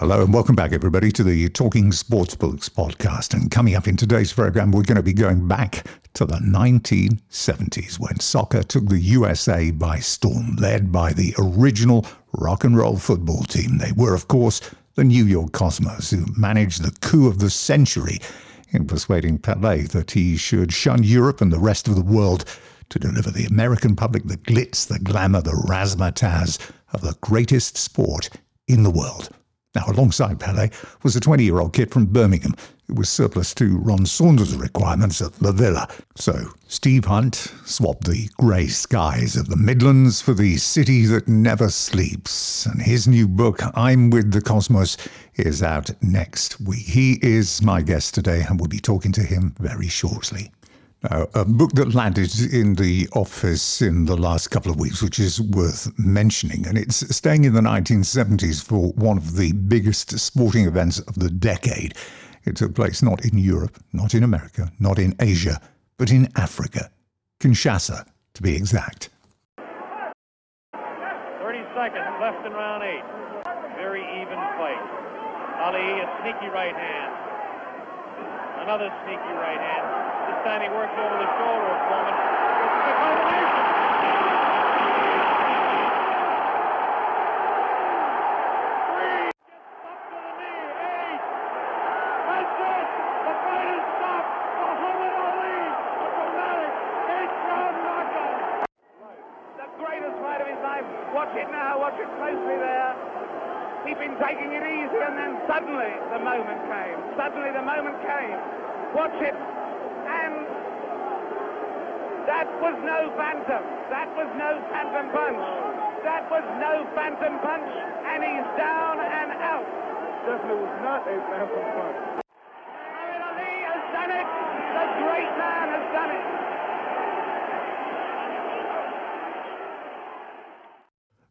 Hello and welcome back, everybody, to the Talking Sportsbooks podcast. And coming up in today's program, we're going to be going back to the 1970s when soccer took the USA by storm, led by the original rock and roll football team. They were, of course, the New York Cosmos, who managed the coup of the century in persuading Pelé that he should shun Europe and the rest of the world to deliver the American public the glitz, the glamour, the razzmatazz of the greatest sport in the world. Now, alongside Pelé was a 20-year-old kid from Birmingham who was surplus to Ron Saunders' requirements at La Villa. So Steve Hunt swapped the grey skies of the Midlands for the city that never sleeps. And his new book, I'm With the Cosmos, is out next week. He is my guest today, and we'll be talking to him very shortly. Now, a book that landed in the office in the last couple of weeks, which is worth mentioning, and it's staying in the 1970s for one of the biggest sporting events of the decade. It took place not in Europe, not in America, not in Asia, but in Africa. Kinshasa, to be exact. 30 seconds left in round 8. Very even play. Ali, a sneaky right hand. Another sneaky right hand. This time he works over the shoulder of Foreman. It's the combination. Three. Gets up to the knee. Eight. That's it. The fight is stopped. Muhammad Ali. A dramatic eight-round knockout. The greatest fight of his life. Watch it now. Watch it closely there. He'd been taking it easy, and then suddenly the moment came. Suddenly the moment came. Watch it. That was no phantom. That was no phantom punch. That was no phantom punch. And he's down and out. Definitely was not a phantom punch. Muhammad Ali has done it. The great man has done it.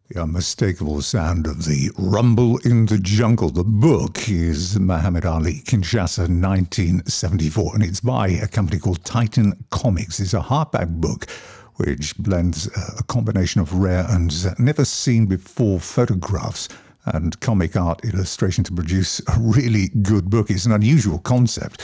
The unmistakable sound of the rumble in the jungle. The book is Muhammad Ali, Kinshasa 1974, and it's by a company called Titan Comics. It's a hardback book which blends a combination of rare and never-seen-before photographs and comic art illustration to produce a really good book. It's an unusual concept,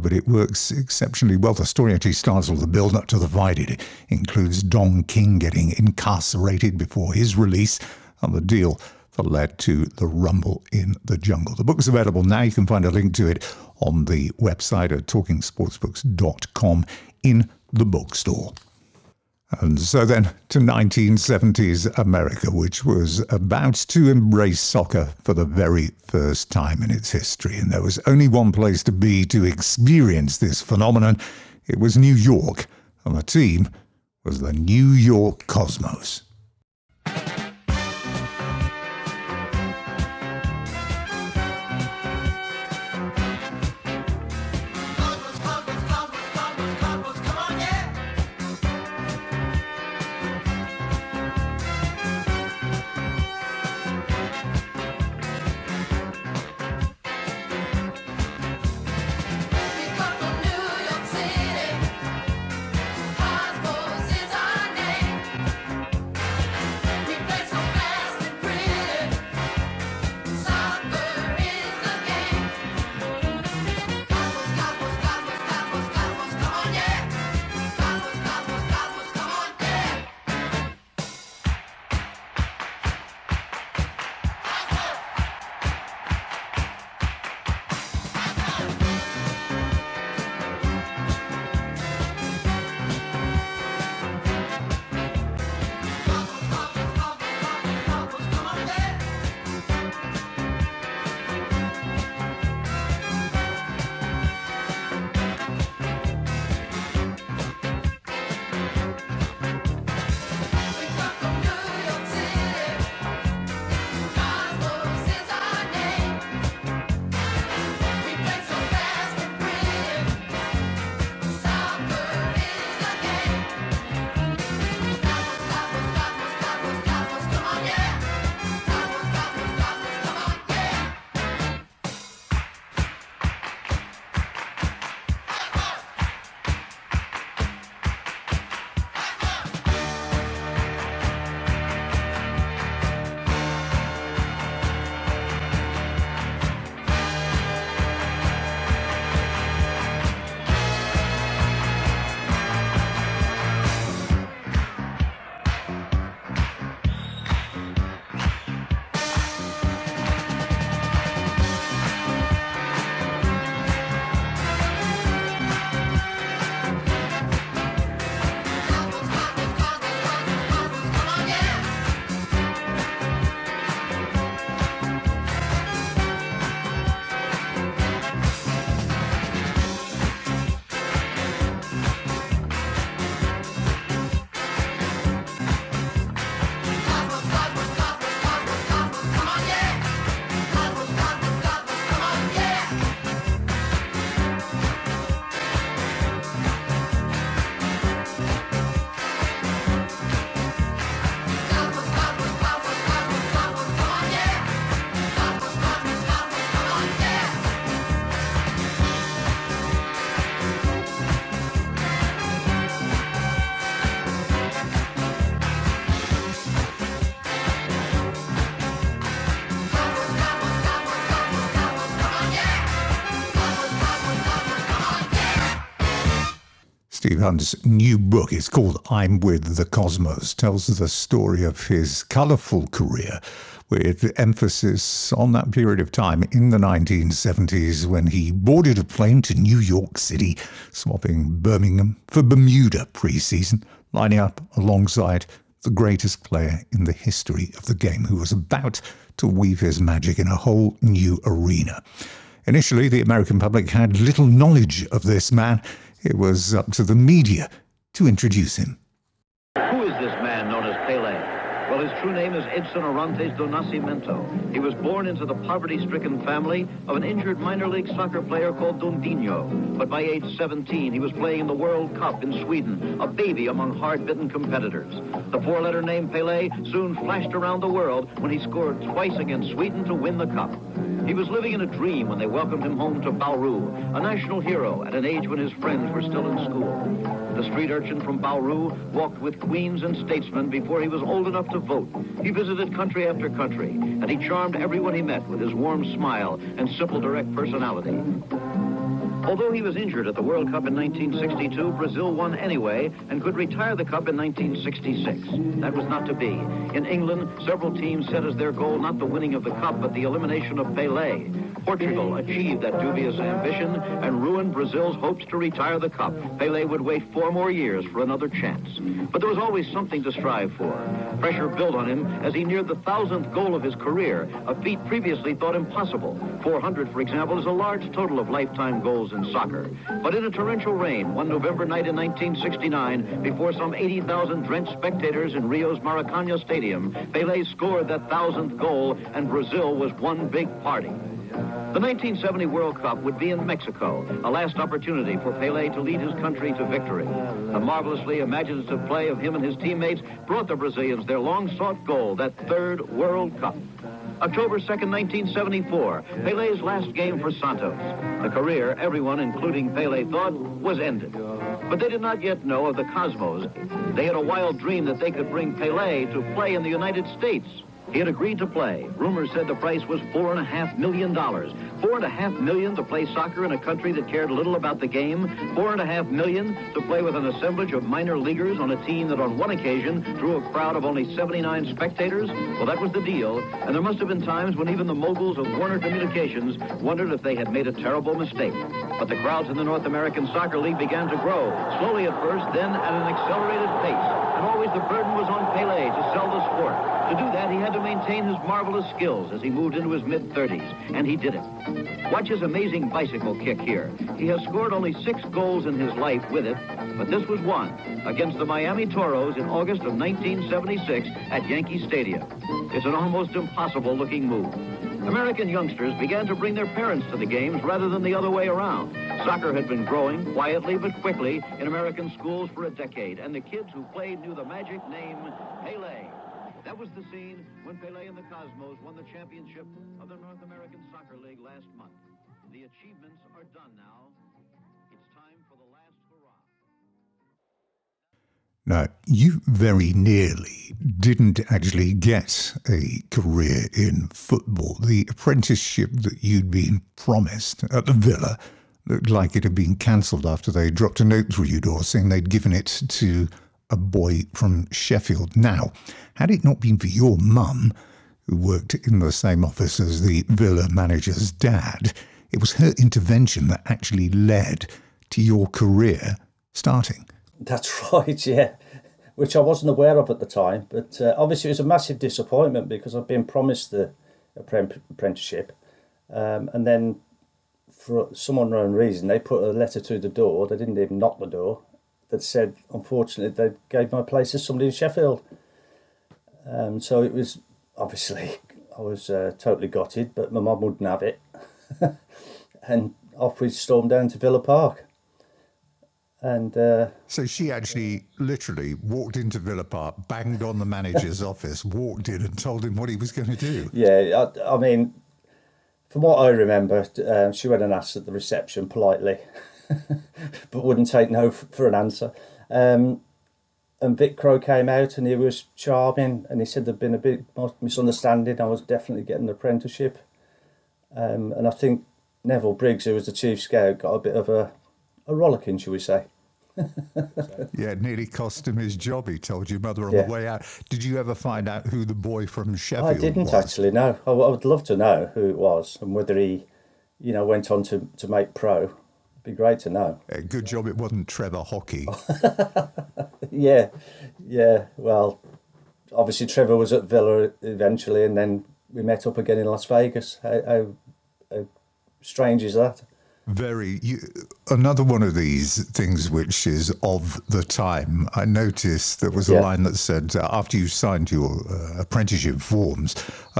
but it works exceptionally well. The story actually starts with the build-up to the fight. It includes Don King getting incarcerated before his release and the deal that led to the rumble in the jungle. The book's available now. You can find a link to it on the website at talkingsportsbooks.com in the bookstore. And so then to 1970s America, which was about to embrace soccer for the very first time in its history. And there was only one place to be to experience this phenomenon. It was New York, and the team was the New York Cosmos. Steve Hunt's new book is called I'm With the Cosmos, tells the story of his colourful career with emphasis on that period of time in the 1970s when he boarded a plane to New York City, swapping Birmingham for Bermuda pre-season, lining up alongside the greatest player in the history of the game who was about to weave his magic in a whole new arena. Initially, the American public had little knowledge of this man. It was up to the media to introduce him. Who is this man known as Pelé? Well, his true name is Edson Orantes do Nascimento. He was born into the poverty-stricken family of an injured minor league soccer player called Dundinho. But by age 17, he was playing in the World Cup in Sweden, a baby among hard-bitten competitors. The four-letter name Pelé soon flashed around the world when he scored twice against Sweden to win the Cup. He was living in a dream when they welcomed him home to Bauru, a national hero at an age when his friends were still in school. The street urchin from Bauru walked with queens and statesmen before he was old enough to vote. He visited country after country, and he charmed everyone he met with his warm smile and simple, direct personality. Although he was injured at the World Cup in 1962, Brazil won anyway and could retire the Cup in 1966. That was not to be. In England, several teams set as their goal not the winning of the Cup, but the elimination of Pelé. Portugal achieved that dubious ambition and ruined Brazil's hopes to retire the Cup. Pelé would wait 4 more years for another chance. But there was always something to strive for. Pressure built on him as he neared the 1,000th goal of his career, a feat previously thought impossible. 400, for example, is a large total of lifetime goals in soccer. But in a torrential rain, one November night in 1969, before some 80,000 drenched spectators in Rio's Maracanã Stadium, Pelé scored that 1,000th goal and Brazil was one big party. The 1970 World Cup would be in Mexico, a last opportunity for Pelé to lead his country to victory. The marvelously imaginative play of him and his teammates brought the Brazilians their long-sought goal, that third World Cup. October 2nd, 1974, Pelé's last game for Santos. The career everyone, including Pelé, thought was ended. But they did not yet know of the Cosmos. They had a wild dream that they could bring Pelé to play in the United States. He had agreed to play. Rumors said the price was $4.5 million. $4.5 million to play soccer in a country that cared little about the game. $4.5 million to play with an assemblage of minor leaguers on a team that on one occasion drew a crowd of only 79 spectators. Well, that was the deal. And there must have been times when even the moguls of Warner Communications wondered if they had made a terrible mistake. But the crowds in the North American Soccer League began to grow, slowly at first, then at an accelerated pace. And always the burden was on Pelé to sell the sport. To do that, he had to maintain his marvelous skills as he moved into his mid-30s, and he did it. Watch his amazing bicycle kick here. He has scored only 6 goals in his life with it, but this was one against the Miami Toros in August of 1976 at Yankee Stadium. It's an almost impossible-looking move. American youngsters began to bring their parents to the games rather than the other way around. Soccer had been growing quietly but quickly in American schools for a decade, and the kids who played knew the magic name Pelé. That was the scene when Pelé and the Cosmos won the championship of the North American Soccer League last month. The achievements are done now. It's time for the last hurrah. Now, you very nearly didn't actually get a career in football. The apprenticeship that you'd been promised at the Villa looked like it had been cancelled after they dropped a note through your door saying they'd given it to a boy from Sheffield. Now, had it not been for your mum, who worked in the same office as the Villa manager's dad, it was her intervention that actually led to your career starting. That's right, yeah, which I wasn't aware of at the time. But obviously it was a massive disappointment because I'd been promised the apprenticeship. And then for some unknown reason, they put a letter through the door. They didn't even knock the door. That said, unfortunately, they gave my place to somebody in Sheffield. So it was, obviously, I was totally gutted, but my mum wouldn't have it. And off we stormed down to Villa Park. And so she actually literally walked into Villa Park, banged on the manager's office, walked in and told him what he was going to do. Yeah, I mean, from what I remember, she went and asked at the reception politely. But wouldn't take no for an answer. And Vic Crow came out and he was charming and he said there'd been a big misunderstanding. I was definitely getting an apprenticeship. And I think Neville Briggs, who was the chief scout, got a bit of a rollicking, shall we say. Yeah, it nearly cost him his job, he told your mother on the way out. Did you ever find out who the boy from Sheffield was? I didn't actually, no. I would love to know who it was and whether he, you know, went on to make pro. It'd be great to know. Yeah, good job it wasn't Trevor Hockey. Yeah. Well, obviously Trevor was at Villa eventually, and then we met up again in Las Vegas. How strange is that? Very. Another one of these things which is of the time. I noticed there was a line that said, after you signed your apprenticeship forms,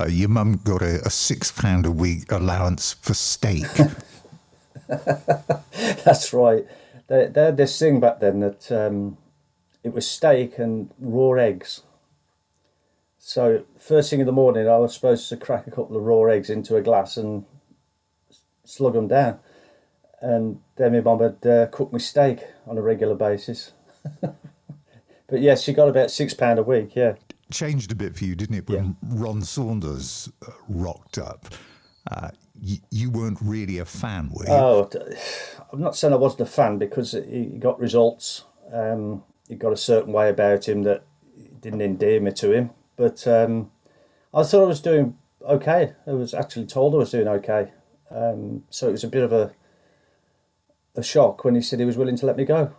your mum got a £6 a week allowance for steak. That's right. They had this thing back then that it was steak and raw eggs. So first thing in the morning, I was supposed to crack a couple of raw eggs into a glass and slug them down. And then my mum had cooked me steak on a regular basis. But yes, she got about £6 a week, yeah. Changed a bit for you, didn't it, when Ron Saunders rocked up? You weren't really a fan, were you? Oh, I'm not saying I wasn't a fan, because he got results. He got a certain way about him that didn't endear me to him. But I thought I was doing okay. I was actually told I was doing okay. So it was a bit of a shock when he said he was willing to let me go.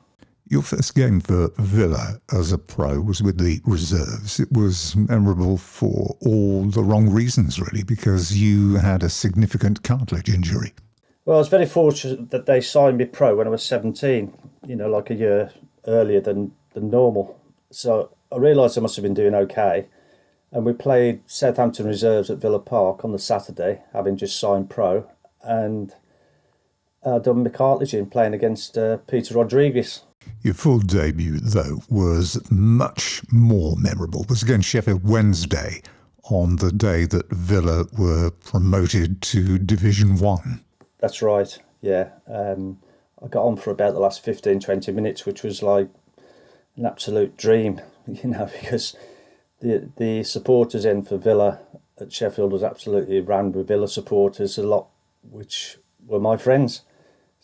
Your first game for Villa as a pro was with the reserves. It was memorable for all the wrong reasons, really, because you had a significant cartilage injury. Well, I was very fortunate that they signed me pro when I was 17, you know, like a year earlier than normal. So I realised I must have been doing okay. And we played Southampton reserves at Villa Park on the Saturday, having just signed pro. And done my cartilage in playing against Peter Rodriguez. Your full debut, though, was much more memorable. It was against Sheffield Wednesday on the day that Villa were promoted to Division 1. That's right, yeah. I got on for about the last 15, 20 minutes, which was like an absolute dream, you know, because the supporters in for Villa at Sheffield was absolutely rammed with Villa supporters, a lot which were my friends.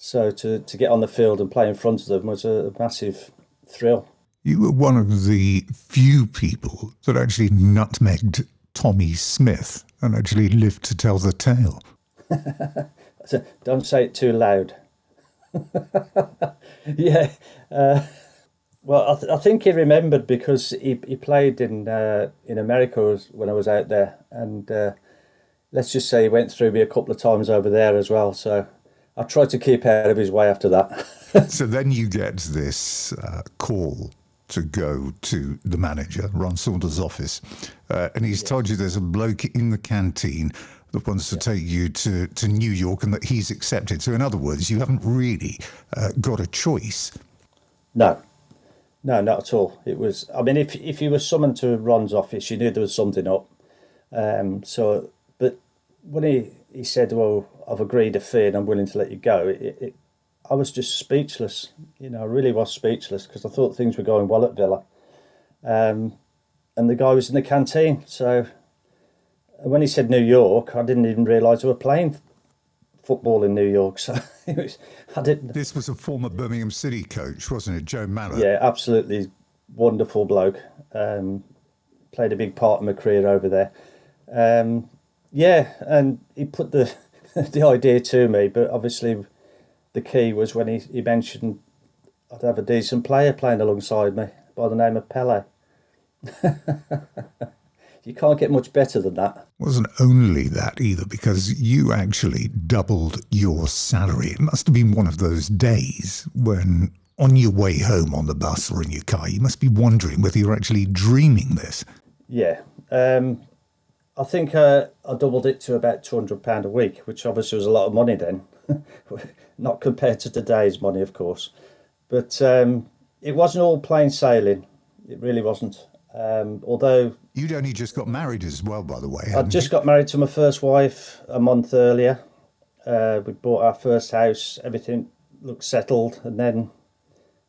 So to get on the field and play in front of them was a massive thrill. You were one of the few people that actually nutmegged Tommy Smith and actually lived to tell the tale. Don't say it too loud. Yeah. Well, I think he remembered, because he played in America when I was out there, and let's just say he went through me a couple of times over there as well. So I tried to keep out of his way after that. So then you get this call to go to the manager, Ron Saunders' office, and he's told you there's a bloke in the canteen that wants to take you to New York and that he's accepted. So in other words, you haven't really got a choice. No, not at all. It was, I mean, if you were summoned to Ron's office, you knew there was something up. So, but when he said, well, I've agreed a fee and I'm willing to let you go, I was just speechless. You know, I really was speechless, because I thought things were going well at Villa. And the guy was in the canteen. So when he said New York, I didn't even realise we were playing football in New York, so it was, I didn't. This was a former Birmingham City coach, wasn't it, Joe Mallow? Yeah, absolutely wonderful bloke. Played a big part in my career over there. Yeah, and he put the idea to me, but obviously the key was when he mentioned I'd have a decent player playing alongside me by the name of Pelé. You can't get much better than that. It wasn't only that either, because you actually doubled your salary. It must have been one of those days when, on your way home on the bus or in your car, you must be wondering whether you're actually dreaming this. Yeah. I think I doubled it to about £200 a week, which obviously was a lot of money then. Not compared to today's money, of course. But it wasn't all plain sailing. It really wasn't. Although you'd only just got married as well, by the way. I'd just got married to my first wife a month earlier. We bought our first house. Everything looked settled, and then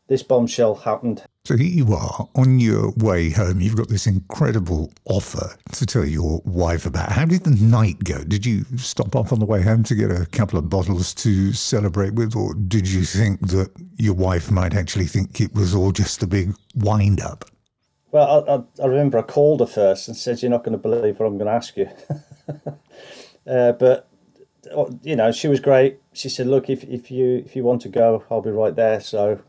this bombshell happened. So here you are on your way home. You've got this incredible offer to tell your wife about. How did the night go? Did you stop off on the way home to get a couple of bottles to celebrate with? Or did you think that your wife might actually think it was all just a big wind-up? Well, I remember I called her first and said, you're not going to believe what I'm going to ask you. But, you know, she was great. She said, look, if you want to go, I'll be right there. So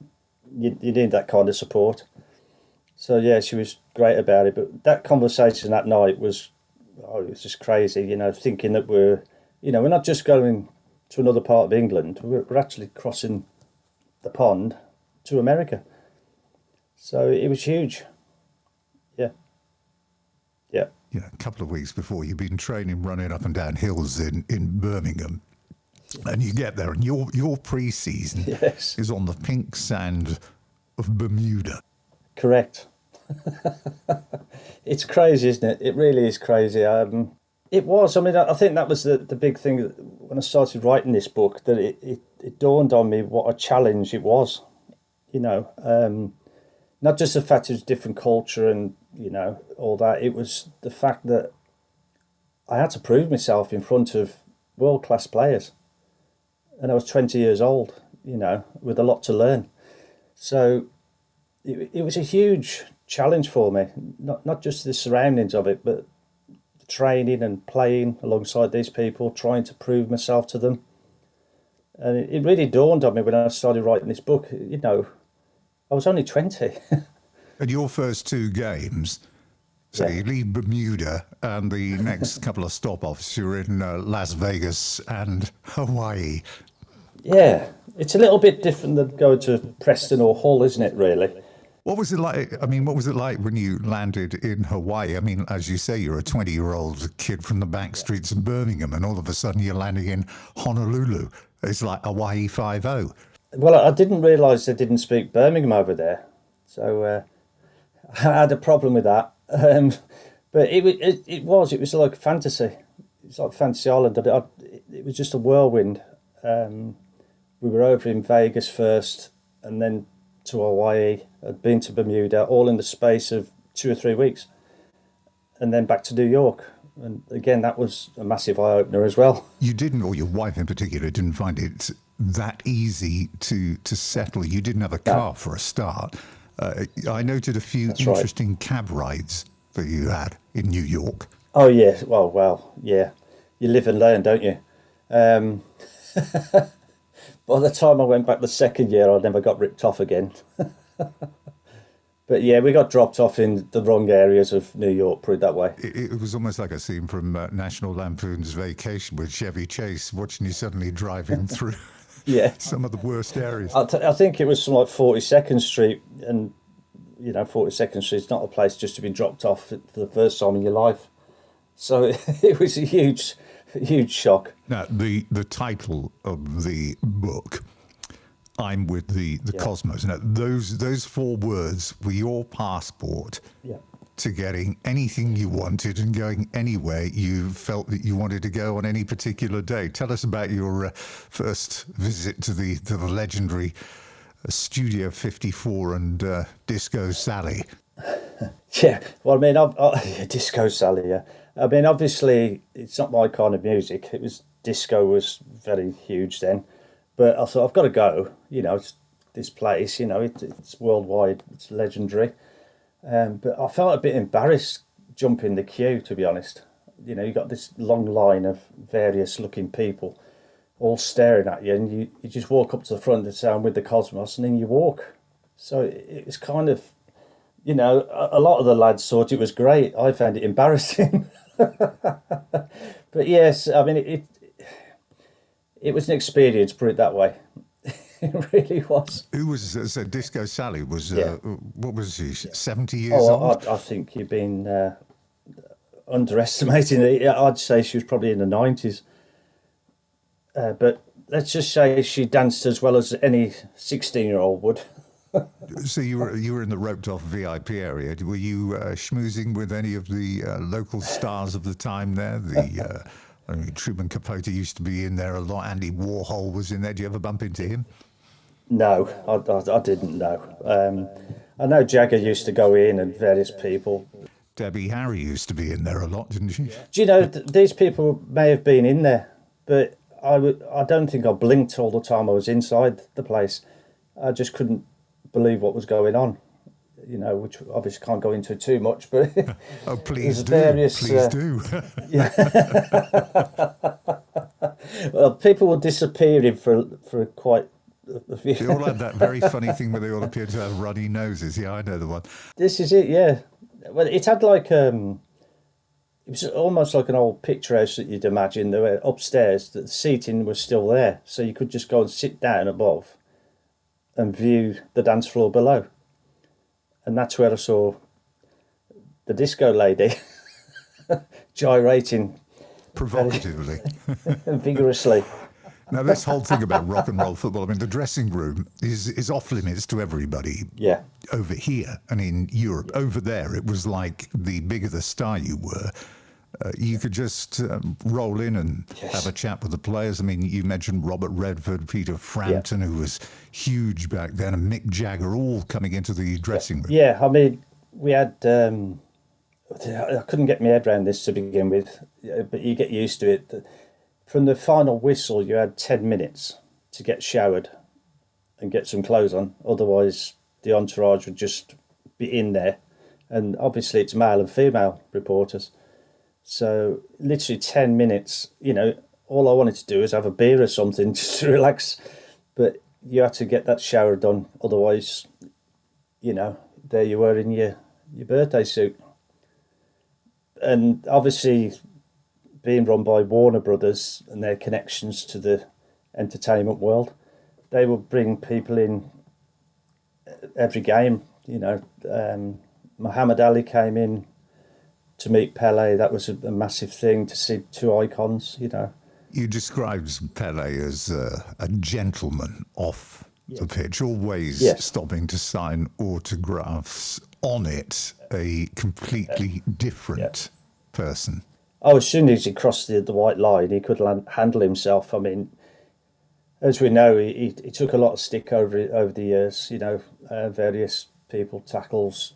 you need that kind of support. So, yeah, she was great about it. But that conversation that night was, it was just crazy, you know, thinking that we're not just going to another part of England. We're actually crossing the pond to America. So it was huge. Yeah, a couple of weeks before, you've been training, running up and down hills in Birmingham, and you get there, and your pre-season is on the pink sand of Bermuda. Correct. It's crazy, isn't it? It really is crazy. It was. I mean, I think that was the big thing when I started writing this book, that it dawned on me what a challenge it was. You know, not just the fact it was a different culture and, you know, all that. It was the fact that I had to prove myself in front of world-class players. And I was 20 years old, you know, with a lot to learn. So it was a huge challenge for me, not just the surroundings of it, but training and playing alongside these people, trying to prove myself to them. And it really dawned on me when I started writing this book, you know, I was only 20. And your first two games, so you leave Bermuda, and the next couple of stop-offs, you're in Las Vegas and Hawaii. Yeah, it's a little bit different than going to Preston or Hull, isn't it, really? What was it like? I mean, what was it like when you landed in Hawaii? I mean, as you say, you're a 20-year-old kid from the back streets of Birmingham, and all of a sudden you're landing in Honolulu. It's like Hawaii 5-0. Well, I didn't realise they didn't speak Birmingham over there, so... I had a problem with that, but it was like fantasy. It's like Fantasy Island. It was just a whirlwind. We were over in Vegas first, and then to Hawaii. I'd been to Bermuda, all in the space of 2 or 3 weeks, and then back to New York. And again, that was a massive eye opener as well. You didn't, or your wife in particular, didn't find it that easy to settle. You didn't have a car for a start. I noted a few interesting cab rides that you had in New York. Oh, yeah. Well, yeah. You live and learn, don't you? By the time I went back the second year, I never got ripped off again. But, yeah, we got dropped off in the wrong areas of New York, put it that way. It was almost like a scene from National Lampoon's Vacation with Chevy Chase, watching you suddenly driving through... Yeah, some of the worst areas. I think it was like 42nd Street, and you know, 42nd Street's not a place just to be dropped off for the first time in your life. So it was a huge shock. Now, the title of the book, "I'm With the Cosmos." Now, those four words were your passport to getting anything you wanted and going anywhere you felt that you wanted to go on any particular day. Tell us about your first visit to the legendary Studio 54 and Disco Sally. Yeah, well, I mean, Disco Sally, yeah. I mean, obviously, it's not my kind of music. Disco was very huge then. But I thought, I've got to go, you know, it's this place, you know, it's worldwide, it's legendary. But I felt a bit embarrassed jumping the queue, to be honest. You know, you got this long line of various looking people all staring at you, and you just walk up to the front and say, I'm with the Cosmos, and then you walk. So it was kind of, you know, a lot of the lads thought it was great. I found it embarrassing. But yes, I mean, it was an experience, put it that way. It really was. Who was so Disco Sally? Was what was he? 70 years old. I think you've been underestimating it. I'd say she was probably in the 90s. But let's just say she danced as well as any 16-year-old would. So you were in the roped-off VIP area. Were you schmoozing with any of the local stars of the time there? I mean, Truman Capote used to be in there a lot. Andy Warhol was in there. Do you ever bump into him? No, I didn't know. I know Jagger used to go in and various people. Debbie Harry used to be in there a lot, didn't she? Do you know, these people may have been in there, but I don't think I blinked all the time I was inside the place. I just couldn't believe what was going on, you know, which obviously can't go into too much, but... Oh, please do, please do. Well, people were disappearing for quite... They all had that very funny thing where they all appeared to have runny noses. Yeah, I know the one. This is it, yeah. Well, it had like it was almost like an old picture house that you'd imagine. There were upstairs, the seating was still there, so you could just go and sit down above and view the dance floor below. And that's where I saw the disco lady gyrating provocatively, vigorously. Now, this whole thing about rock and roll football, I mean, the dressing room is off limits to everybody. Yeah. Over here and in Europe. Over there, it was like the bigger the star you were, you could just roll in and have a chat with the players. I mean, you mentioned Robert Redford, Peter Frampton, who was huge back then, and Mick Jagger, all coming into the dressing room. Yeah, I mean, we had... I couldn't get my head around this to begin with, but you get used to it. From the final whistle, you had 10 minutes to get showered and get some clothes on. Otherwise, the entourage would just be in there. And obviously, it's male and female reporters. So literally 10 minutes, you know, all I wanted to do is have a beer or something just to relax. But you had to get that shower done. Otherwise, you know, there you were in your birthday suit. And obviously... being run by Warner Brothers and their connections to the entertainment world, they would bring people in every game. You know, Muhammad Ali came in to meet Pelé. That was a massive thing to see two icons, you know. You described Pelé as a gentleman off the pitch, always stopping to sign autographs. On it, a completely different person. Oh, as soon as he crossed the white line, he could handle himself. I mean, as we know, he took a lot of stick over the years, you know, various people, tackles,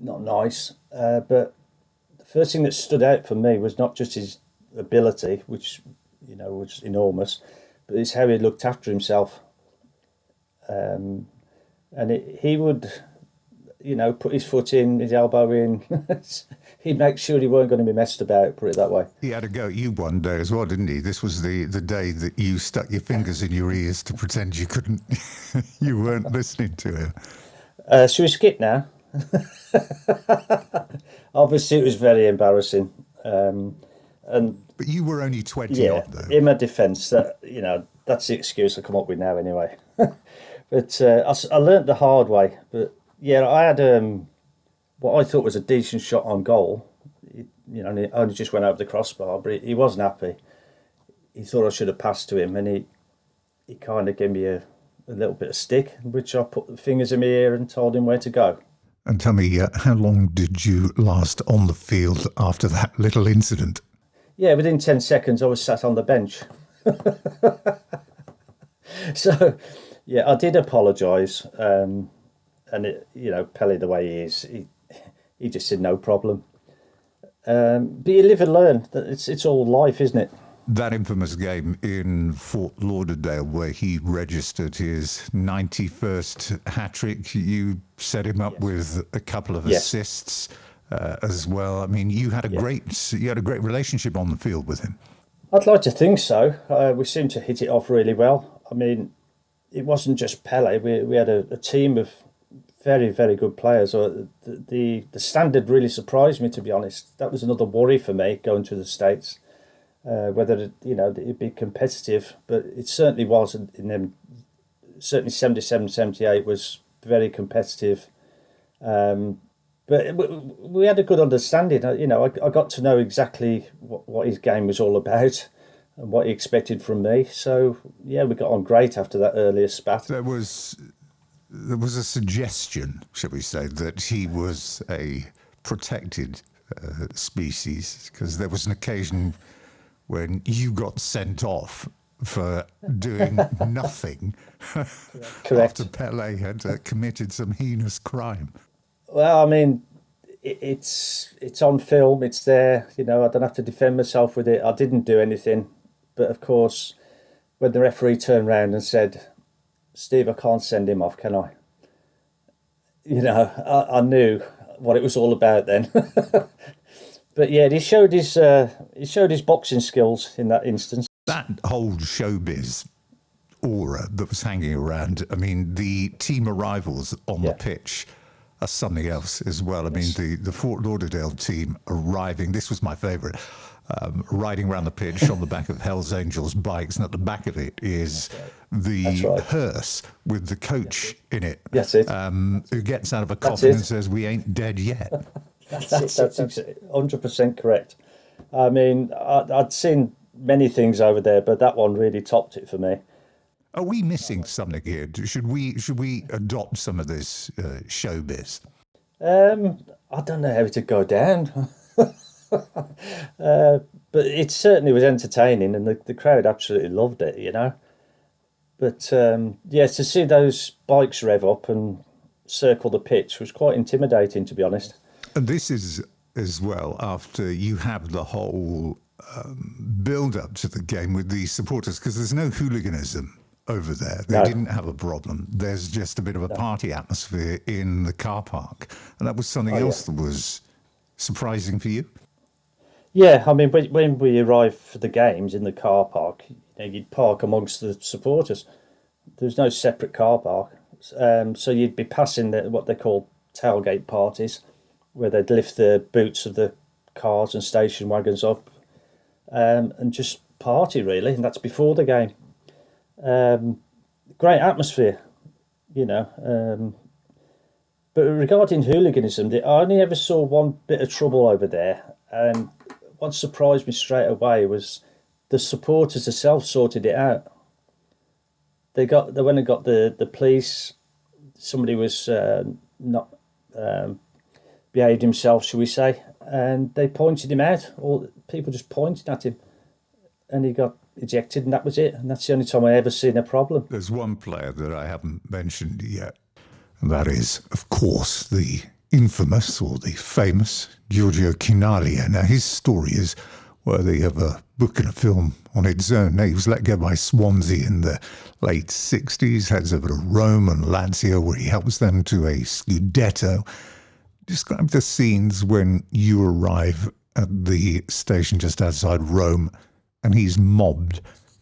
not nice. But the first thing that stood out for me was not just his ability, which, you know, was enormous, but it's how he looked after himself. He would... you know, put his foot in, his elbow in. He'd make sure he weren't going to be messed about, put it that way. He had a go at you one day as well, didn't he? This was the day that you stuck your fingers in your ears to pretend you couldn't, you weren't listening to him. Should we skip now? Obviously, it was very embarrassing. But you were only 20 odd, though. In my defence, that, you know, that's the excuse I come up with now anyway. But I learnt the hard way, but... yeah, I had what I thought was a decent shot on goal. It, you know, and it only just went over the crossbar, but he wasn't happy. He thought I should have passed to him, and he kind of gave me a little bit of stick, which I put the fingers in my ear and told him where to go. And tell me, how long did you last on the field after that little incident? Yeah, within 10 seconds, I was sat on the bench. So, yeah, I did apologise. And, you know, Pelé, the way he is, he just said no problem. But you live and learn. It's all life, isn't it? That infamous game in Fort Lauderdale where he registered his 91st hat-trick, you set him up with a couple of assists as well. I mean, you had a great relationship on the field with him. I'd like to think so. We seemed to hit it off really well. I mean, it wasn't just Pelé. We had a team of... very, very good players. The standard really surprised me, to be honest. That was another worry for me going to the States, whether, you know, it'd be competitive, but it certainly wasn't in them. Certainly 77, 78 was very competitive. But we had a good understanding. You know, I got to know exactly what his game was all about and what he expected from me. So, yeah, we got on great after that earlier spat. There was a suggestion, shall we say, that he was a protected species, because there was an occasion when you got sent off for doing nothing. Correct. After Pelé had committed some heinous crime. Well, I mean, it's on film. It's there. You know, I don't have to defend myself with it. I didn't do anything. But of course, when the referee turned round and said, "Steve, I can't send him off, can I?" You know, I knew what it was all about then. But yeah, he showed his boxing skills in that instance. That whole showbiz aura that was hanging around, I mean, the team arrivals on the pitch are something else as well. Yes. I mean, the Fort Lauderdale team arriving, this was my favourite, riding around the pitch on the back of Hell's Angels bikes, and at the back of it is the hearse with the coach in it. That's it. Who gets out of a coffin and says, "We ain't dead yet." That's 100% correct. I mean, I'd seen many things over there, but that one really topped it for me. Are we missing something here? Should we adopt some of this showbiz? I don't know how it would go down. But it certainly was entertaining, and the crowd absolutely loved it, you know. But, to see those bikes rev up and circle the pitch was quite intimidating, to be honest. And this is, as well, after you have the whole build-up to the game with the supporters, because there's no hooliganism over there. They didn't have a problem. There's just a bit of a party atmosphere in the car park. And that was something else that was surprising for you? Yeah, I mean, when we arrived for the games in the car park, you know, you'd park amongst the supporters. There's no separate car park. So you'd be passing what they call tailgate parties, where they'd lift the boots of the cars and station wagons up and just party, really. And that's before the game. Great atmosphere, you know. But regarding hooliganism, I only ever saw one bit of trouble over there. And what surprised me straight away was the supporters themselves sorted it out. They went and got the police. Somebody was not... behaved himself, shall we say, and they pointed him out, or people just pointed at him, and he got ejected, and that was it. And that's the only time I ever seen a problem. There's one player that I haven't mentioned yet, and that is, of course, the infamous or the famous Giorgio Chinaglia. Now, his story is worthy of a book and a film on its own. Now, he was let go by Swansea in the late 60s, heads over to Rome and Lazio, where he helps them to a Scudetto. Describe the scenes when you arrive at the station just outside Rome and he's mobbed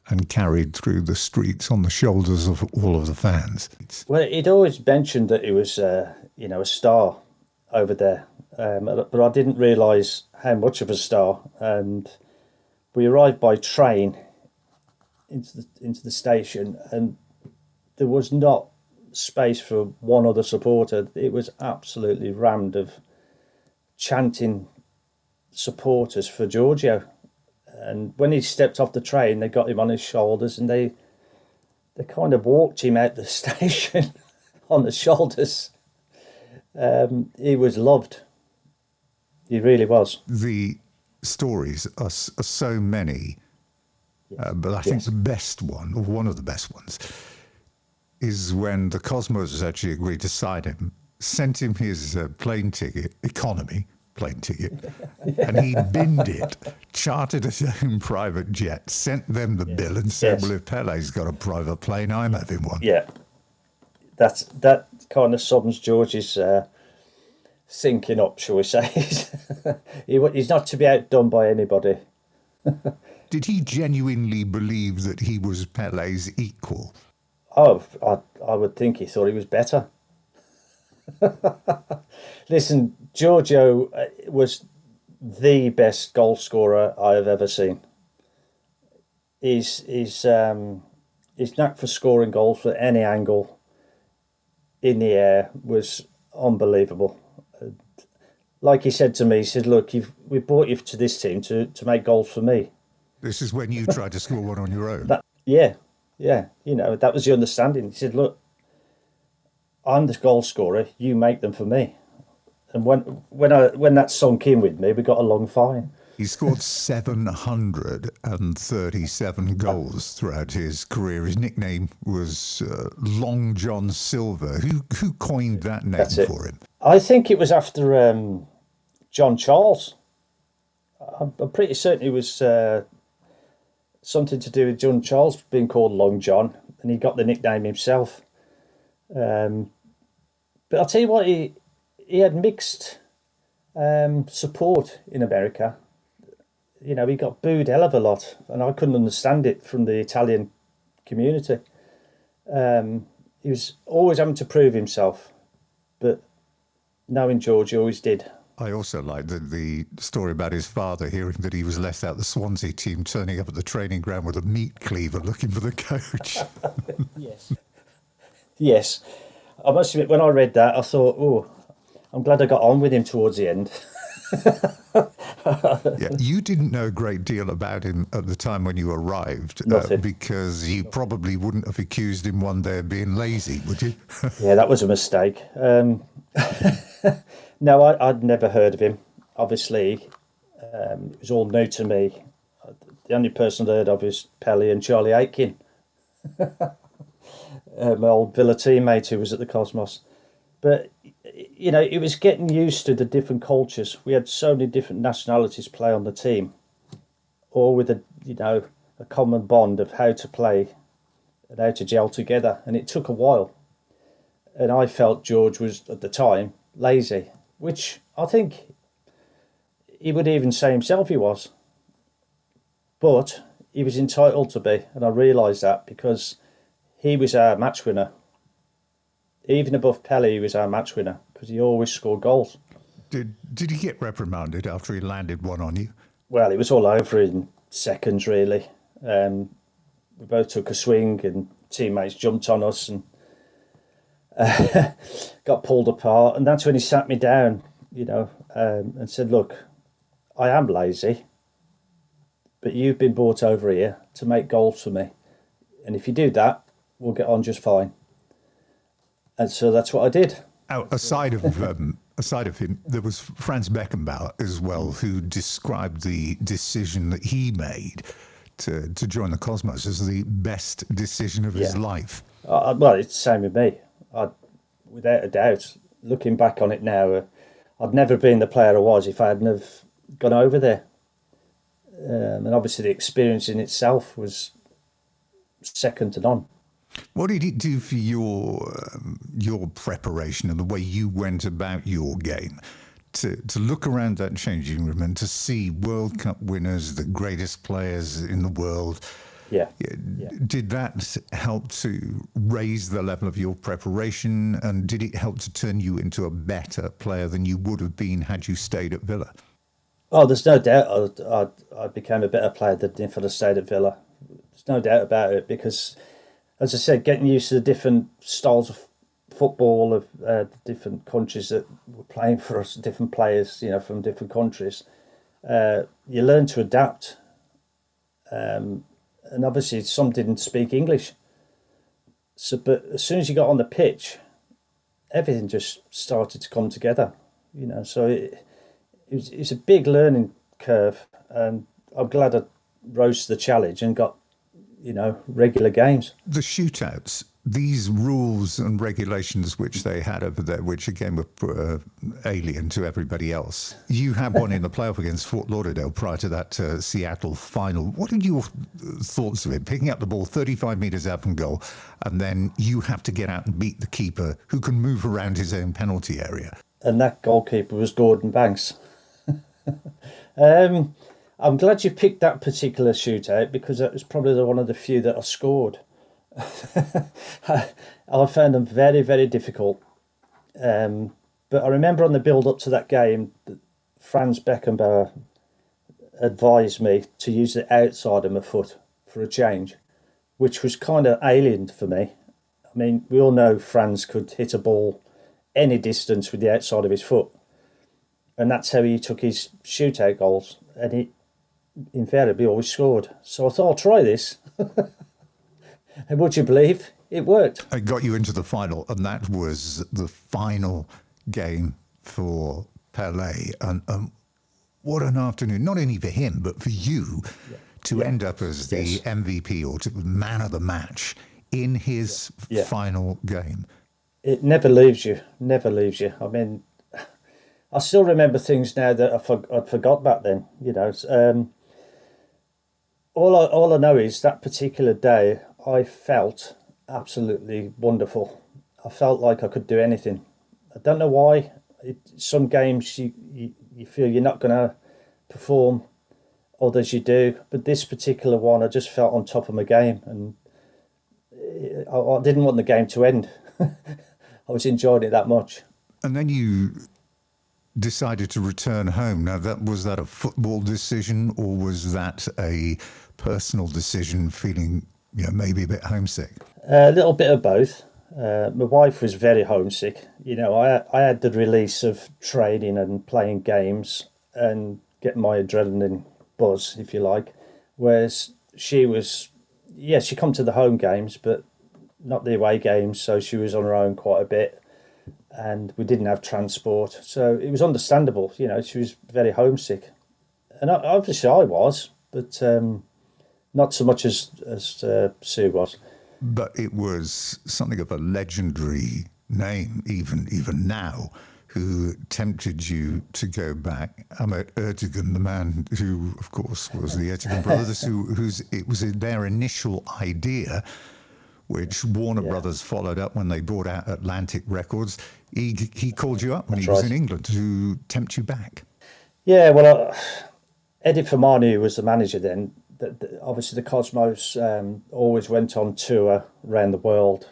and carried through the streets on the shoulders of all of the fans. Well, he'd always mentioned that he was, a star over there, but I didn't realise how much of a star. And we arrived by train into the station, and there was not space for one other supporter. It was absolutely rammed of chanting supporters for Giorgio, and when he stepped off the train, they got him on his shoulders and they kind of walked him out the station on the shoulders. He was loved. He really was. The stories are so many, but I think the best one, or one of the best ones, is when the Cosmos actually agreed to sign him, sent him his economy plane ticket, and he binned it, chartered his own private jet, sent them the bill and said, "Well, if Pelé's got a private plane, I'm having one." Yeah, that kind of sums George's thinking up, shall we say. He's not to be outdone by anybody. Did he genuinely believe that he was Pelé's equal? Oh, I would think he thought he was better. Listen, Giorgio was the best goal scorer I have ever seen. His knack for scoring goals for any angle in the air was unbelievable. Like he said to me, he said, "Look, we brought you to this team to make goals for me." This is when you tried to score one on your own. Yeah, you know, that was the understanding. He said, "Look, I'm the goal scorer, you make them for me." And when that sunk in with me, we got along fine. He scored 737 goals throughout his career. His nickname was Long John Silver. Who coined that name for him? I think it was after John Charles. I'm pretty certain it was something to do with John Charles being called Long John, and he got the nickname himself. But I'll tell you what, he had mixed support in America. You know, he got booed hell of a lot, and I couldn't understand it from the Italian community. He was always having to prove himself, but knowing George, he always did. I also like the story about his father hearing that he was left out the Swansea team, turning up at the training ground with a meat cleaver looking for the coach. Yes. I must admit, when I read that, I thought, oh, I'm glad I got on with him towards the end. Yeah, you didn't know a great deal about him at the time when you arrived, because you probably wouldn't have accused him one day of being lazy, would you? Yeah, that was a mistake. No, I'd never heard of him. Obviously, it was all new to me. The only person I'd heard of is Pelé and Charlie Aitken, my old Villa teammate who was at the Cosmos. But, you know, it was getting used to the different cultures. We had so many different nationalities play on the team, all with a common bond of how to play and how to gel together. And it took a while. And I felt George was, at the time, lazy, which I think he would even say himself he was. But he was entitled to be, and I realised that because he was our match winner. Even above Pelé, he was our match winner because he always scored goals. Did he get reprimanded after he landed one on you? Well, it was all over in seconds, really. We both took a swing and teammates jumped on us and got pulled apart, and that's when he sat me down, and said, look, I am lazy, but you've been brought over here to make goals for me, and if you do that, we'll get on just fine. And so that's what I did. Aside of him, there was Franz Beckenbauer as well, who described the decision that he made to join the Cosmos as the best decision of his life. Well, it's the same with me. Without a doubt, looking back on it now, I'd never been the player I was if I hadn't have gone over there. And obviously the experience in itself was second to none. What did it do for your preparation and the way you went about your game? To look around that changing room and to see World Cup winners, the greatest players in the world. Yeah. Did that help to raise the level of your preparation, and did it help to turn you into a better player than you would have been had you stayed at Villa? Oh, there's no doubt I became a better player than if I'd stayed at Villa. There's no doubt about it because, as I said, getting used to the different styles of football of different countries that were playing for us, different players, from different countries, you learn to adapt. And obviously some didn't speak English. But as soon as you got on the pitch, everything just started to come together, So it was a big learning curve, and I'm glad I rose to the challenge and got, regular games. The shootouts, these rules and regulations which they had over there, which again were alien to everybody else. You had one in the playoff against Fort Lauderdale prior to that Seattle final. What are your thoughts of it? Picking up the ball 35 metres out from goal, and then you have to get out and beat the keeper who can move around his own penalty area. And that goalkeeper was Gordon Banks. I'm glad you picked that particular shootout because that was probably one of the few that I scored. I found them very, very difficult. But I remember on the build-up to that game, Franz Beckenbauer advised me to use the outside of my foot for a change, which was kind of alien for me. I mean, we all know Franz could hit a ball any distance with the outside of his foot. And that's how he took his shootout goals. And he invariably always scored. So I thought, I'll try this. And would you believe it worked? It got you into the final, and that was the final game for Pelé. And what an afternoon, not only for him, but for you, to end up as the MVP or to man of the match in his final game. It never leaves you, never leaves you. I mean, I still remember things now that I forgot back then, you know. All I know is that particular day, I felt absolutely wonderful. I felt like I could do anything. I don't know why. Some games you feel you're not going to perform, others you do. But this particular one, I just felt on top of my game. And I didn't want the game to end. I was enjoying it that much. And then you decided to return home. Now, was that a football decision, or was that a personal decision, feeling, you know, maybe a bit homesick? A little bit of both. My wife was very homesick. You know, I had the release of training and playing games and getting my adrenaline buzz, if you like, whereas she was, she come to the home games, but not the away games, so she was on her own quite a bit, and we didn't have transport, so it was understandable. You know, she was very homesick, and obviously I was, but not so much as Sue was. But it was something of a legendary name, even now, who tempted you to go back. Ahmet Ertegun, the man who, of course, was the Ertegun brothers, whose it was their initial idea, which Warner Brothers followed up when they brought out Atlantic Records. He called you up when he was in England to tempt you back. Yeah, well, Eddie Firmani, who was the manager then, obviously the Cosmos always went on tour around the world.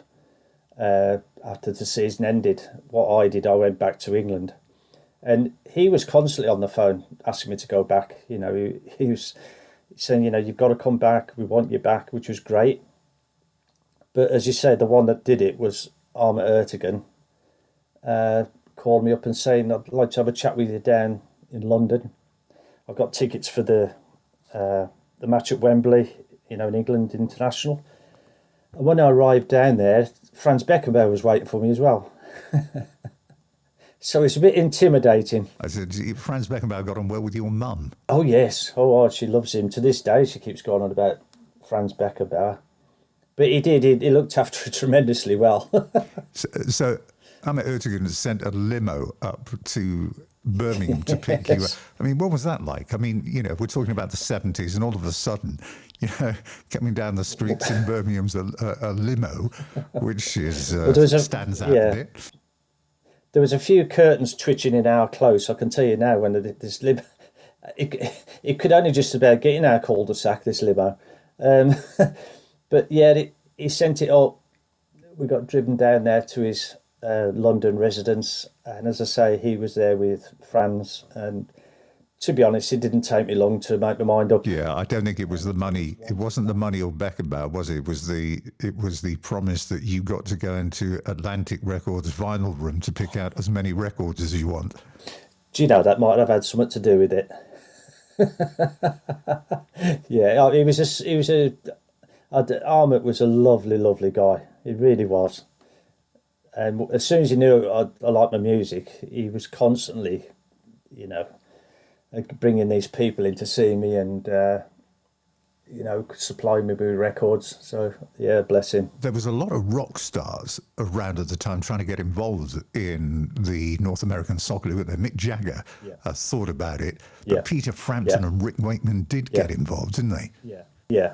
After the season ended, what I did, I went back to England. And he was constantly on the phone asking me to go back. You know, he was saying, you know, you've got to come back, we want you back, which was great. But as you say, the one that did it was Ahmet Ertegun. Called me up and saying, I'd like to have a chat with you down in London. I've got tickets for the match at Wembley, you know, in England International. And when I arrived down there, Franz Beckenbauer was waiting for me as well. So it's a bit intimidating. I said, Franz Beckenbauer got on well with your mum? Oh, yes. Oh, she loves him. To this day, she keeps going on about Franz Beckenbauer. But he did. He looked after it tremendously well. So Ahmet Ertegun sent a limo up to Birmingham to pick you up. I mean, what was that like? I mean, you know, we're talking about the 70s, and all of a sudden, you know, coming down the streets in Birmingham's a limo, which is stands out a bit. There was a few curtains twitching in our close. I can tell you now, when this limo, it could only just about get in our cul-de-sac, this limo. But yeah, he sent it up. We got driven down there to his London residence. And as I say, he was there with Franz. And to be honest, it didn't take me long to make my mind up. Yeah, I don't think it was the money. It wasn't the money or Beckenbauer, was it? It was the promise that you got to go into Atlantic Records' vinyl room to pick out as many records as you want. Do you know, that might have had something to do with it. Yeah, Ahmet was a lovely, lovely guy. He really was. And as soon as he knew I liked my music, he was constantly, you know, bringing these people in to see me and, you know, supplying me with records. So, yeah, bless him. There was a lot of rock stars around at the time trying to get involved in the North American Soccer League. Mick Jagger thought about it, but Peter Frampton and Rick Wakeman did get involved, didn't they? Yeah.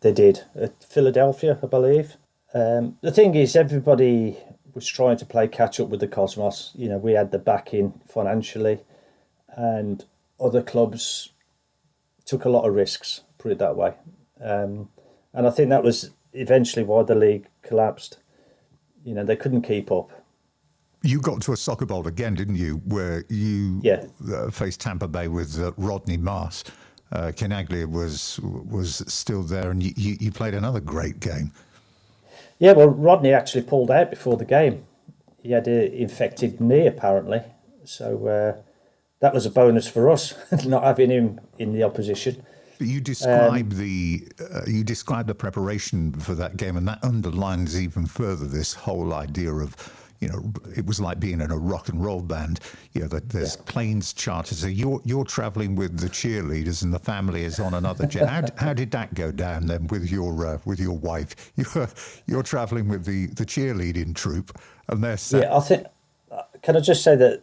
They did, at Philadelphia, I believe. The thing is, everybody was trying to play catch-up with the Cosmos. You know, we had the backing financially, and other clubs took a lot of risks, put it that way. And I think that was eventually why the league collapsed. You know, they couldn't keep up. You got to a soccer bowl again, didn't you, where you faced Tampa Bay with Rodney Marsh. Chinaglia was still there, and you played another great game. Yeah, well, Rodney actually pulled out before the game. He had an infected knee, apparently. So that was a bonus for us, not having him in the opposition. But you describe the preparation for that game, and that underlines even further this whole idea of you know, it was like being in a rock and roll band. You know, there's planes charters. So you're traveling with the cheerleaders, and the family is on another jet. How did that go down then with your wife? You're traveling with the cheerleading troupe, and they're set. Yeah, I think. Can I just say that?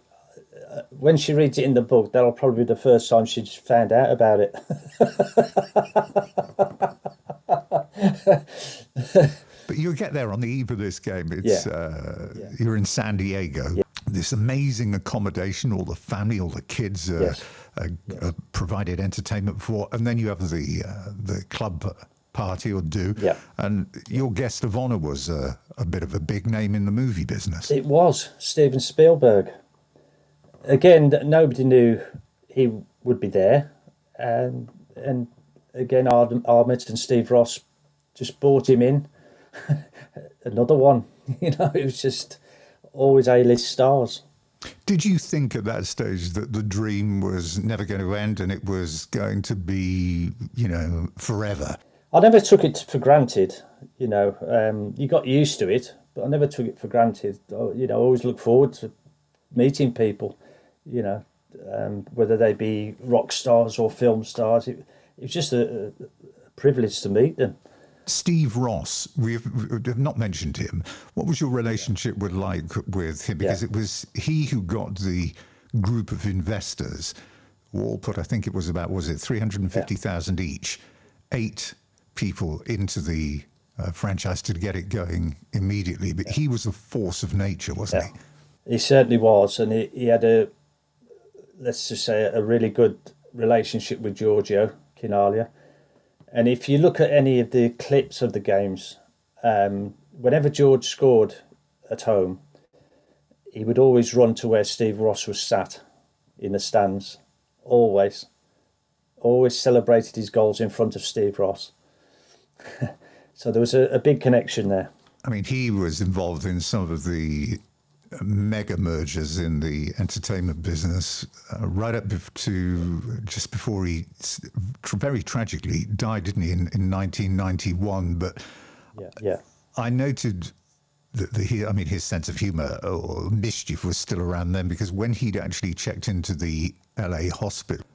When she reads it in the book, that'll probably be the first time she's found out about it. But you'll get there on the eve of this game. It's you're in San Diego. Yeah. This amazing accommodation, all the family, all the kids are provided entertainment for, and then you have the club party or do. Yeah. And your guest of honor was a bit of a big name in the movie business. It was Steven Spielberg. Again, nobody knew he would be there, and again, Ahmet and Steve Ross just brought him in. Another one, you know. It was just always A-list stars. Did you think at that stage that the dream was never going to end and it was going to be, you know, forever? I never took it for granted. You know, you got used to it, but I never took it for granted. You know, I always look forward to meeting people. You know, whether they be rock stars or film stars, it was just a privilege to meet them. Steve Ross, we have not mentioned him. What was your relationship with him? Because it was he who got the group of investors, all put, I think it was about, was it 350,000 each, 8 people into the franchise to get it going immediately. But he was a force of nature, wasn't he? He certainly was, and he had a, let's just say, a really good relationship with Giorgio Chinaglia. And if you look at any of the clips of the games, whenever George scored at home, he would always run to where Steve Ross was sat in the stands, always. Always celebrated his goals in front of Steve Ross. So there was a big connection there. I mean, he was involved in some of the mega mergers in the entertainment business, right up to just before he very tragically died, didn't he, in 1991. But I noted that his sense of humor or mischief was still around then, because when he'd actually checked into the LA hospital,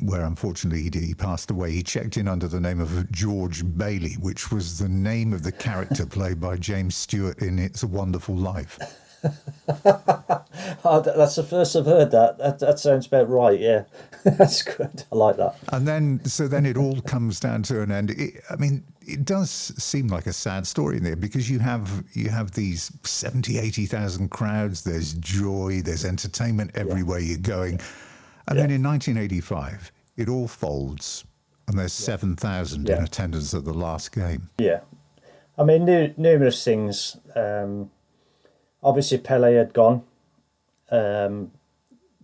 where unfortunately he passed away, he checked in under the name of George Bailey, which was the name of the character played by James Stewart in It's a Wonderful Life. Oh, that's the first I've heard that. That sounds about right, yeah. That's good. I like that. And then, so then it all comes down to an end. It does seem like a sad story in there, because you have these 70,000, 80,000 crowds. There's joy, there's entertainment everywhere you're going. And then in 1985, it all folds, and there's 7,000 in attendance at the last game. Yeah. I mean, numerous things. Obviously, Pelé had gone. How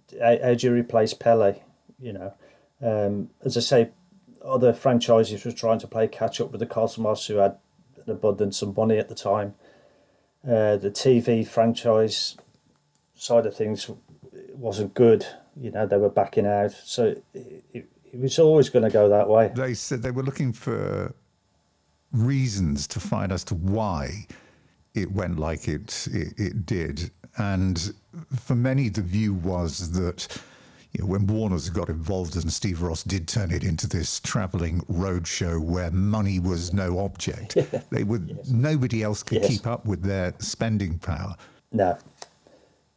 do you replace Pelé? You know, as I say, other franchises were trying to play catch up with the Cosmos, who had an abundance of money at the time. The TV franchise side of things wasn't good. You know, they were backing out, so it was always going to go that way. They said they were looking for reasons to find as to why it went like it did. And for many, the view was that, you know, when Warner's got involved and Steve Ross did turn it into this travelling roadshow where money was no object, nobody else could keep up with their spending power.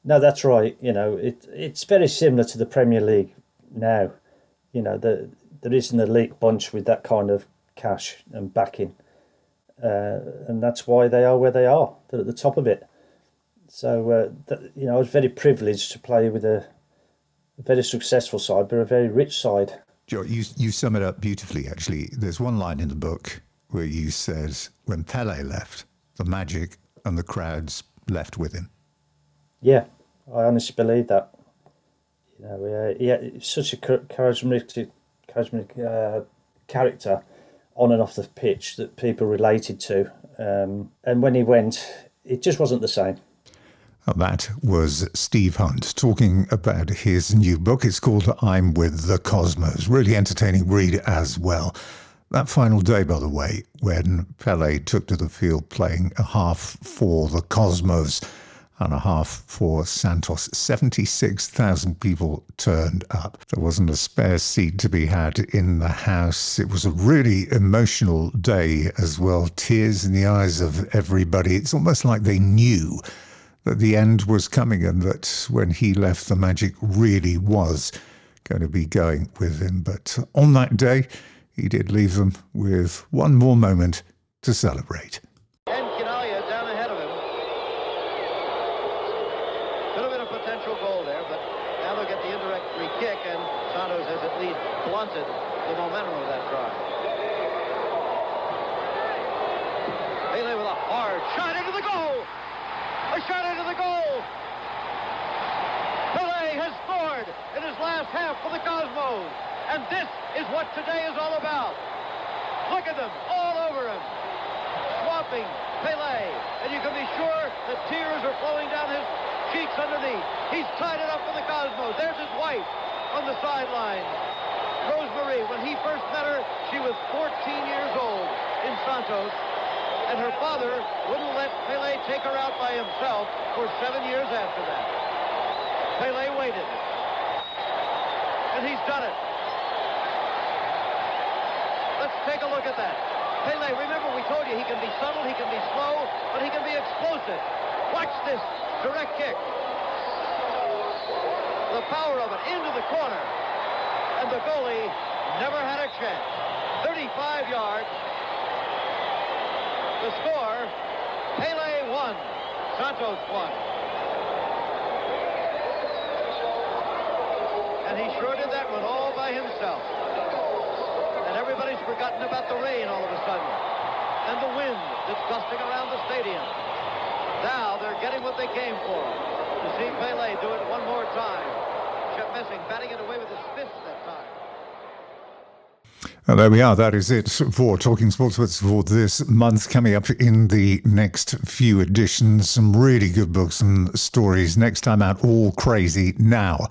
No, that's right. You know, it's very similar to the Premier League now. You know, there is an elite bunch with that kind of cash and backing. And that's why they are where they are. They're at the top of it. So, you know, I was very privileged to play with a very successful side, but a very rich side. George, you sum it up beautifully, actually. There's one line in the book where you said, when Pelé left, the magic and the crowds left with him. Yeah, I honestly believe that. You know, he had such a charismatic character on and off the pitch that people related to. And when he went, it just wasn't the same. That was Steve Hunt talking about his new book. It's called I'm With the Cosmos. Really entertaining read as well. That final day, by the way, when Pelé took to the field playing a half for the Cosmos, and a half for Santos. 76,000 people turned up. There wasn't a spare seat to be had in the house. It was a really emotional day as well. Tears in the eyes of everybody. It's almost like they knew that the end was coming and that when he left, the magic really was going to be going with him. But on that day, he did leave them with one more moment to celebrate. And Chinaglia down ahead of him. Could have been a potential goal there, but now they'll get the indirect free kick, and Santos has at least blunted the momentum of that drive. Pelé with a hard shot into the goal! A shot into the goal! Pelé has scored in his last half for the Cosmos, and this is what today is all about. Look at them, all over him, swapping Pelé, and you can be sure that tears are flowing down his cheeks underneath. He's tied it up for the Cosmos. There's his wife on the sideline, Rosemarie. When he first met her, she was 14 years old in Santos, and her father wouldn't let Pelé take her out by himself for 7 years after that. Pelé waited, and he's done it. Let's take a look at that. Pelé, remember we told you he can be subtle, he can be slow, but he can be explosive. Watch this direct kick. The power of it into the corner. And the goalie never had a chance. 35 yards. The score, Pelé 1, Santos 1. And he sure did that one all by himself. Everybody's forgotten about the rain all of a sudden, and the wind that's gusting around the stadium. Now they're getting what they came for, to see Pelé do it one more time. Chet Messing batting it away with his fists that time. And there we are. That is it for Talking Sportsbooks for this month. Coming up in the next few editions, some really good books and stories. Next time out, All Crazy Now.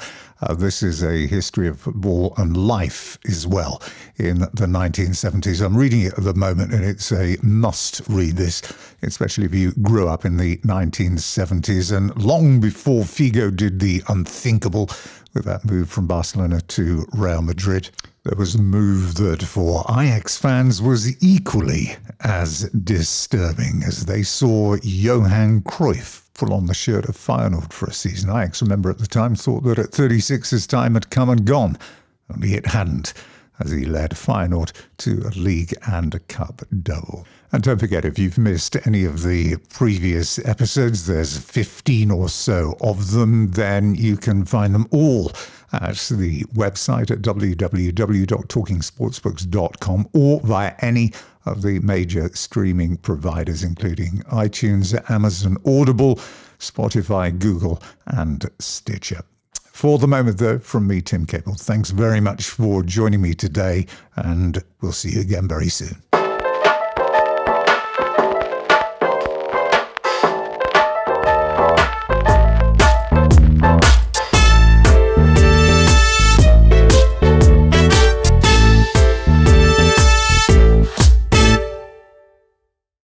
This is a history of football and life as well in the 1970s. I'm reading it at the moment, and it's a must read this, especially if you grew up in the 1970s and long before Figo did the unthinkable with that move from Barcelona to Real Madrid. There was a move that for Ajax fans was equally as disturbing as they saw Johan Cruyff pull on the shirt of Feyenoord for a season. Ajax, remember at the time, thought that at 36 his time had come and gone, only it hadn't, as he led Feyenoord to a league and a cup double. And don't forget, if you've missed any of the previous episodes, there's 15 or so of them, then you can find them all at the website at www.talkingsportsbooks.com or via any of the major streaming providers, including iTunes, Amazon, Audible, Spotify, Google, and Stitcher. For the moment, though, from me, Tim Cable, thanks very much for joining me today, and we'll see you again very soon.